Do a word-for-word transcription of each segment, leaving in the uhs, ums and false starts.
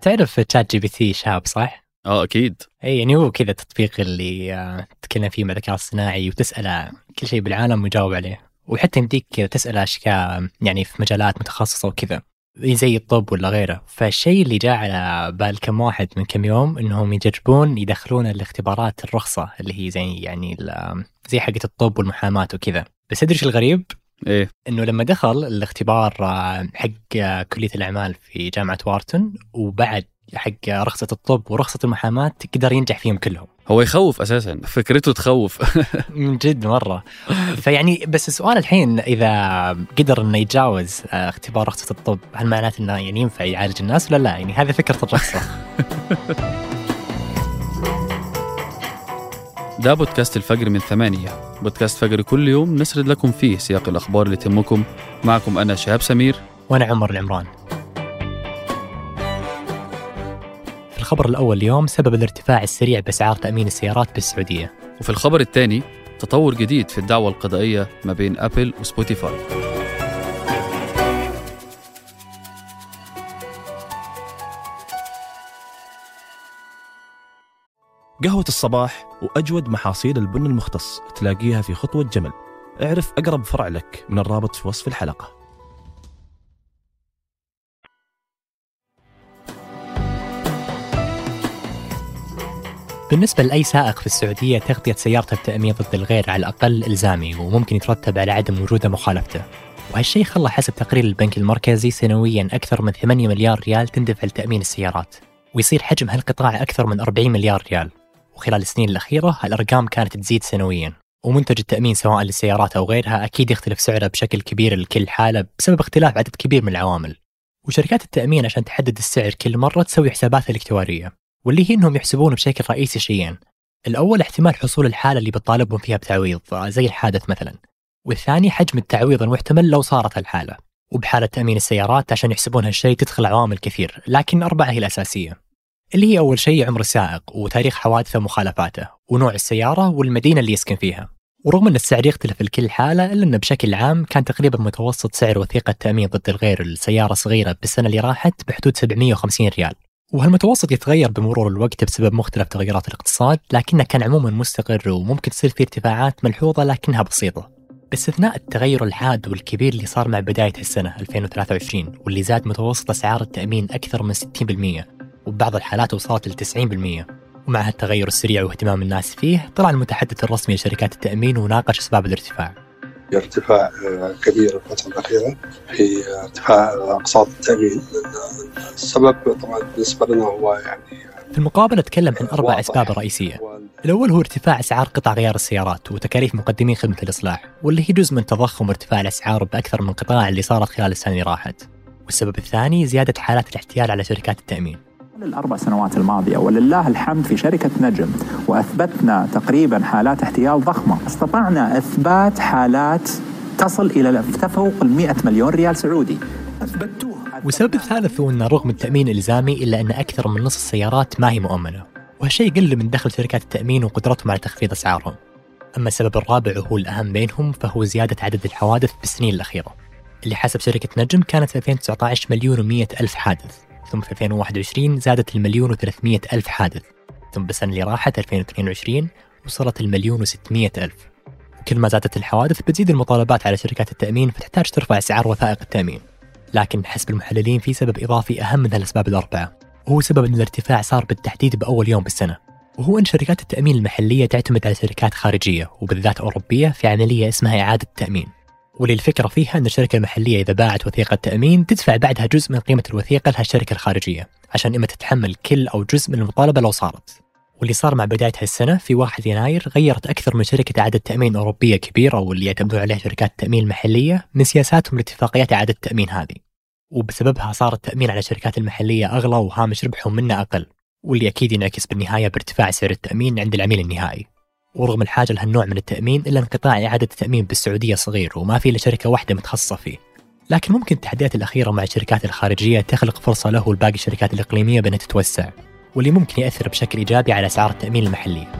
تعرف تشات جي بي تي شاب صح؟ اه اكيد. اي يعني هو كذا التطبيق اللي تتكلم فيه مع الذكاء الصناعي وتسأله كل شيء بالعالم ويجاوب عليه، وحتى يمديك كذا تسأل اشياء يعني في مجالات متخصصه وكذا زي الطب ولا غيره. فالشيء اللي جاء على بال كم واحد من كم يوم انهم يجربون يدخلون الاختبارات الرخصه اللي هي زي يعني زي حقه الطب والمحاماه وكذا. بس ادري الغريب إيه؟ إنه لما دخل الاختبار حق كلية الأعمال في جامعة وارتون وبعد حق رخصة الطب ورخصة المحاماة قدر ينجح فيهم كلهم. هو يخوف أساساً، فكرته تخوف من جد مرة. فيعني بس السؤال الحين إذا قدر إنه يتجاوز اختبار رخصة الطب هل معناته إنه يعني ينفع يعالج الناس ولا لا؟ يعني هذه فكرة الرخصة. ده بودكاست الفجر من ثمانية، بودكاست فجر كل يوم نسرد لكم فيه سياق الأخبار اللي تهمكم. معكم أنا شهاب سمير وأنا عمر العمران. في الخبر الأول اليوم سبب الارتفاع السريع بأسعار تأمين السيارات بالسعودية، وفي الخبر الثاني تطور جديد في الدعوة القضائية ما بين أبل وسبوتيفاي. قهوة الصباح وأجود محاصيل البن المختص تلاقيها في خطوة جمل. اعرف أقرب فرع لك من الرابط في وصف الحلقة. بالنسبة لأي سائق في السعودية تغطية سيارته بتأمين ضد الغير على الأقل إلزامي، وممكن يترتب على عدم وجود مخالفته. وهالشيء خلى حسب تقرير البنك المركزي سنوياً أكثر من ثمانية مليار ريال تندفع لتأمين السيارات، ويصير حجم هالقطاع أكثر من أربعين مليار ريال. وخلال السنين الأخيرة هالأرقام كانت تزيد سنوياً، ومنتج التأمين سواء للسيارات أو غيرها أكيد يختلف سعره بشكل كبير لكل حالة بسبب اختلاف عدد كبير من العوامل. وشركات التأمين عشان تحدد السعر كل مرة تسوي حساباتها الاكتوارية، واللي هي إنهم يحسبون بشكل رئيسي شيئين. الأول احتمال حصول الحالة اللي بتطالبهم فيها بتعويض زي الحادث مثلاً، والثاني حجم التعويض المحتمل لو صارت الحالة. وبحالة تأمين السيارات عشان يحسبون هالشيء تدخل عوامل كثير، لكن أربعة هي الأساسية، اللي هي أول شيء عمر السائق وتاريخ حوادثه ومخالفاته ونوع السيارة والمدينة اللي يسكن فيها. ورغم أن السعر يختلف لكل حالة، إلا أنه بشكل عام كان تقريبا متوسط سعر وثيقة تأمين ضد الغير للسيارة الصغيرة بالسنة اللي راحت بحدود سبعمية وخمسين ريال. وهالمتوسط يتغير بمرور الوقت بسبب مختلف تغيرات الاقتصاد، لكنه كان عموما مستقر وممكن تصير فيه ارتفاعات ملحوظة لكنها بسيطة، باستثناء التغير الحاد والكبير اللي صار مع بداية السنة ألفين وثلاثة وعشرين، واللي زاد متوسط أسعار التأمين أكثر من ستين بالمية وبعض الحالات وصلت لل تسعين بالمية. ومع هالتغير السريع واهتمام الناس فيه، طلع المتحدث الرسمي لشركات التأمين وناقش أسباب الارتفاع. ارتفاع كبير الفترة الأخيرة في ارتفاع أقساط التأمين. السبب طبعا بالنسبة لنا هو يعني في المقابلة تكلم عن أربع أسباب رئيسية. الأول هو ارتفاع أسعار قطع غيار السيارات وتكاليف مقدمين خدمة الإصلاح، واللي هي جزء من تضخم وارتفاع الأسعار بأكثر من قطاع اللي صارت خلال السنة اللي راحت. والسبب الثاني زيادة حالات الاحتيال على شركات التأمين. الأربع سنوات الماضية ولله الحمد في شركة نجم وأثبتنا تقريبا حالات احتيال ضخمة، استطعنا إثبات حالات تصل إلى تفوق المئة مليون ريال سعودي أثبتوه. والسبب الثالث هو أن رغم التأمين الإلزامي إلا أن أكثر من نصف السيارات ما هي مؤمنة، وهالشيء يقل من دخل شركات التأمين وقدرتهم على تخفيض أسعارهم. أما السبب الرابع وهو الأهم بينهم فهو زيادة عدد الحوادث بالسنين الأخيرة، اللي حسب شركة نجم كانت في ألفين وتسعة عشر مليون ومئة ألف حادث، ثم في ألفين وواحد وعشرين زادت المليون وثلاثمئة ألف حادث، ثم بالسنة اللي راحت ألفين واثنين وعشرين وصلت المليون وستمئة ألف. وكل ما زادت الحوادث بتزيد المطالبات على شركات التأمين، فتحتاج ترفع أسعار وثائق التأمين. لكن حسب المحللين في سبب إضافي أهم من هالأسباب الأربعة، وهو سبب أن الارتفاع صار بالتحديد بأول يوم بالسنة، وهو أن شركات التأمين المحلية تعتمد على شركات خارجية وبالذات أوروبية في عملية اسمها إعادة التأمين. وللفكرة فيها أن الشركة المحلية إذا باعت وثيقة تأمين تدفع بعدها جزء من قيمة الوثيقة لها الشركة الخارجية، عشان إما تتحمل كل أو جزء من المطالبة لو صارت. واللي صار مع بداية هالسنة في واحد يناير غيرت أكثر من شركة إعادة تأمين أوروبية كبيرة واللي يعتمدون عليها شركات التأمين المحلية من سياساتهم لاتفاقيات إعادة التأمين هذه، وبسببها صار التأمين على الشركات المحلية أغلى وهامش ربحهم منه أقل، واللي أكيد ينعكس بالنهاية بارتفاع سعر التأمين عند العميل النهائي. ورغم الحاجة لهالنوع من التأمين إلا انقطاع إعادة التأمين بالسعودية صغير وما في إلا شركة واحدة متخصصة فيه، لكن ممكن التحديات الأخيرة مع الشركات الخارجية تخلق فرصة له لباقي الشركات الإقليمية بأنها تتوسع، واللي ممكن يأثر بشكل إيجابي على أسعار التأمين المحلية.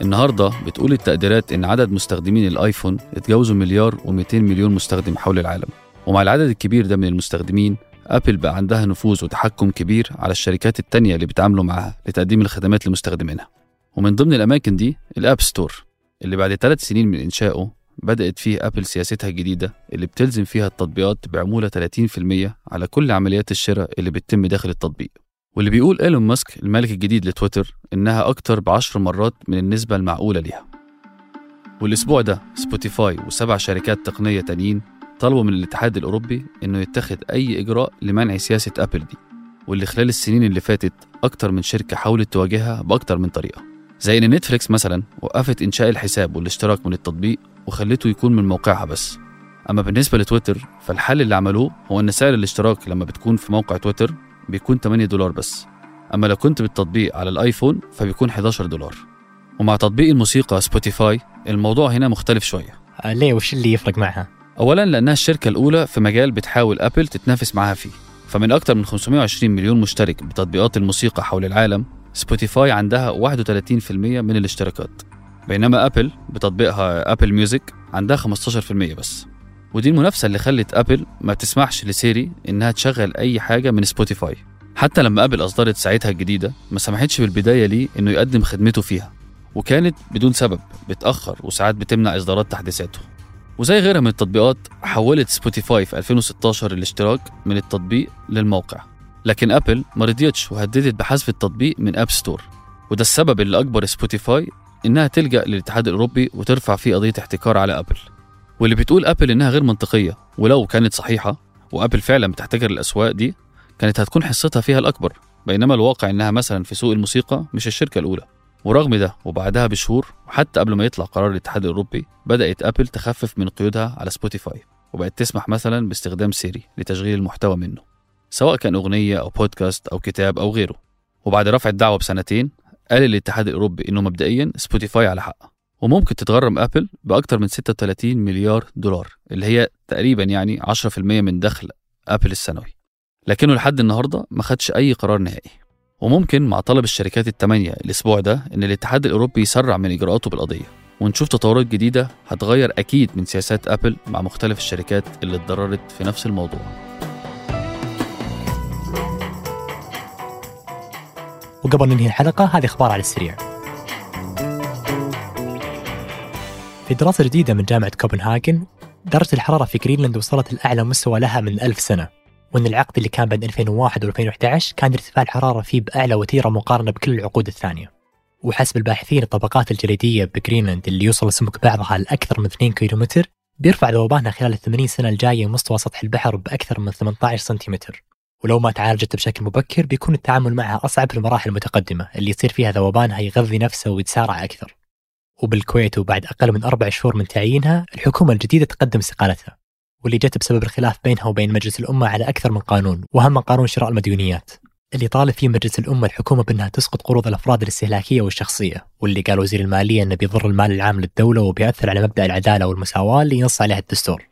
النهاردة بتقول التقديرات إن عدد مستخدمين الآيفون يتجاوزوا مليار ومئتين مليون مستخدم حول العالم، ومع العدد الكبير ده من المستخدمين، أبل بقى عندها نفوذ وتحكم كبير على الشركات التانية اللي بيتعاملوا معها لتقديم الخدمات لمستخدمينها. ومن ضمن الأماكن دي الأب ستور، اللي بعد ثلاث سنين من إنشائه بدأت فيه أبل سياستها الجديدة اللي بتلزم فيها التطبيقات بعمولة ثلاثين بالمية على كل عمليات الشراء اللي بتتم داخل التطبيق، واللي بيقول إيلون ماسك المالك الجديد لتويتر إنها أكتر بعشر مرات من النسبة المعقولة ليها. والأسبوع ده سبوتيفاي وسبع شركات تقنية تانيين طلبوا من الاتحاد الأوروبي إنه يتخذ أي إجراء لمنع سياسة أبل دي، واللي خلال السنين اللي فاتت أكتر من شركة حاولت تواجهها بأكتر من طريقة، زي إن نتفليكس مثلا وقفت إنشاء الحساب والاشتراك من التطبيق وخلته يكون من موقعها بس. أما بالنسبة لتويتر فالحل اللي عملوه هو إن سعر الاشتراك لما بتكون في موقع تويتر بيكون ثمانية دولار بس، أما لو كنت بالتطبيق على الآيفون فبيكون أحد عشر دولار. ومع تطبيق الموسيقى سبوتيفاي الموضوع هنا مختلف شوية. ليه وش اللي يفرق معها؟ أولاً لأنها الشركة الأولى في مجال بتحاول أبل تتنافس معها فيه، فمن أكتر من خمسمائة وعشرين مليون مشترك بتطبيقات الموسيقى حول العالم سبوتيفاي عندها واحد وثلاثين بالمية من الاشتراكات، بينما أبل بتطبيقها أبل ميوزك عندها خمسة عشر بالمية بس. ودي المنافسة اللي خلت أبل ما تسمحش لسيري إنها تشغل أي حاجة من سبوتيفاي، حتى لما أبل أصدرت ساعتها الجديدة ما سمحتش بالبداية ليه إنه يقدم خدمته فيها، وكانت بدون سبب بتأخر وساعات بتمنع إصدارات تحديثاته. وزي غيرها من التطبيقات حولت سبوتيفاي في ألفين وستاشر الاشتراك من التطبيق للموقع، لكن أبل ما رضيتش وهددت بحذف التطبيق من أب ستور، وده السبب اللي أجبر سبوتيفاي إنها تلجأ للاتحاد الأوروبي وترفع فيه قضية احتكار على أبل، واللي بتقول أبل إنها غير منطقية، ولو كانت صحيحة وأبل فعلا بتحتكر الأسواق دي كانت هتكون حصتها فيها الأكبر، بينما الواقع إنها مثلا في سوق الموسيقى مش الشركة الأولى. ورغم ده وبعدها بشهور وحتى قبل ما يطلع قرار الاتحاد الأوروبي بدأت أبل تخفف من قيودها على سبوتيفاي، وبقت تسمح مثلا باستخدام سيري لتشغيل المحتوى منه سواء كان أغنية أو بودكاست أو كتاب أو غيره. وبعد رفع الدعوة بسنتين قال الاتحاد الأوروبي إنه مبدئيا سبوتيفاي على حق، وممكن تتغرم أبل بأكتر من ستة وثلاثين مليار دولار اللي هي تقريبا يعني عشرة بالمية من دخل أبل السنوي، لكنه لحد النهاردة ما خدش أي قرار نهائي. وممكن مع طلب الشركات الثمانية الأسبوع ده إن الاتحاد الأوروبي يسرع من إجراءاته بالقضية، ونشوف تطورات جديدة هتغير أكيد من سياسات أبل مع مختلف الشركات اللي اتضررت في نفس الموضوع. وقبل ننهي الحلقة هذه أخبار على السريع. في دراسة جديدة من جامعة كوبنهاجن درجة الحرارة في جرينلاند وصلت لأعلى مستوى لها من ألف سنة، وأن العقد اللي كان بين ألفين وواحد وألفين وأحد عشر كان ارتفاع الحرارة فيه بأعلى وتيرة مقارنة بكل العقود الثانية. وحسب الباحثين الطبقات الجليدية بجرينلاند اللي يوصل سمك بعضها لأكثر من مئتين كيلومتر بيرفع ذوبانها خلال الثمانين سنة الجاية مستوى سطح البحر بأكثر من ثمانية عشر سنتيمتر، ولو ما تعالجت بشكل مبكر بيكون التعامل معها أصعب في المراحل المتقدمة اللي يصير فيها ذوبانها يغذي نفسه ويتسارع أكثر. وبالكويت وبعد أقل من أربع شهور من تعيينها الحكومة الجديدة تقدم استقالتها، واللي جت بسبب الخلاف بينها وبين مجلس الأمة على أكثر من قانون، وأهم قانون شراء المديونيات اللي طالب فيه مجلس الأمة الحكومة بأنها تسقط قروض الأفراد الاستهلاكية والشخصية، واللي قال وزير المالية أنه بيضر المال العام للدولة وبيأثر على مبدأ العدالة والمساواة اللي ينص عليها الدستور.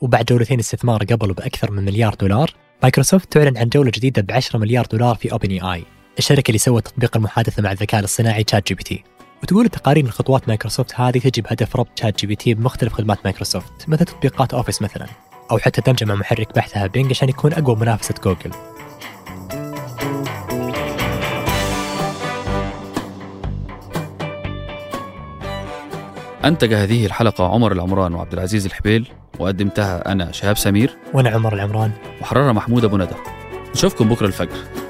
وبعد جولتين استثمار قبل بأكثر من مليار دولار مايكروسوفت تعلن عن جولة جديدة بعشرة مليار دولار في أوبن إيه آي، الشركة اللي سوت تطبيق المحادثة مع الذكاء الاصطناعي تشات جي بي تي. وتقول التقارير خطوات مايكروسوفت هذه تجي بهدف ربط شات جي بي تي بمختلف خدمات مايكروسوفت مثل تطبيقات أوفيس مثلا، أو حتى دمجه مع محرك بحثها بينج عشان يكون أقوى منافسة جوجل. أنتج هذه الحلقة عمر العمران وعبد العزيز الحبيل، وقدمتها أنا شهاب سمير وأنا عمر العمران، وحررها محمود أبو ندى. نشوفكم بكرة الفجر.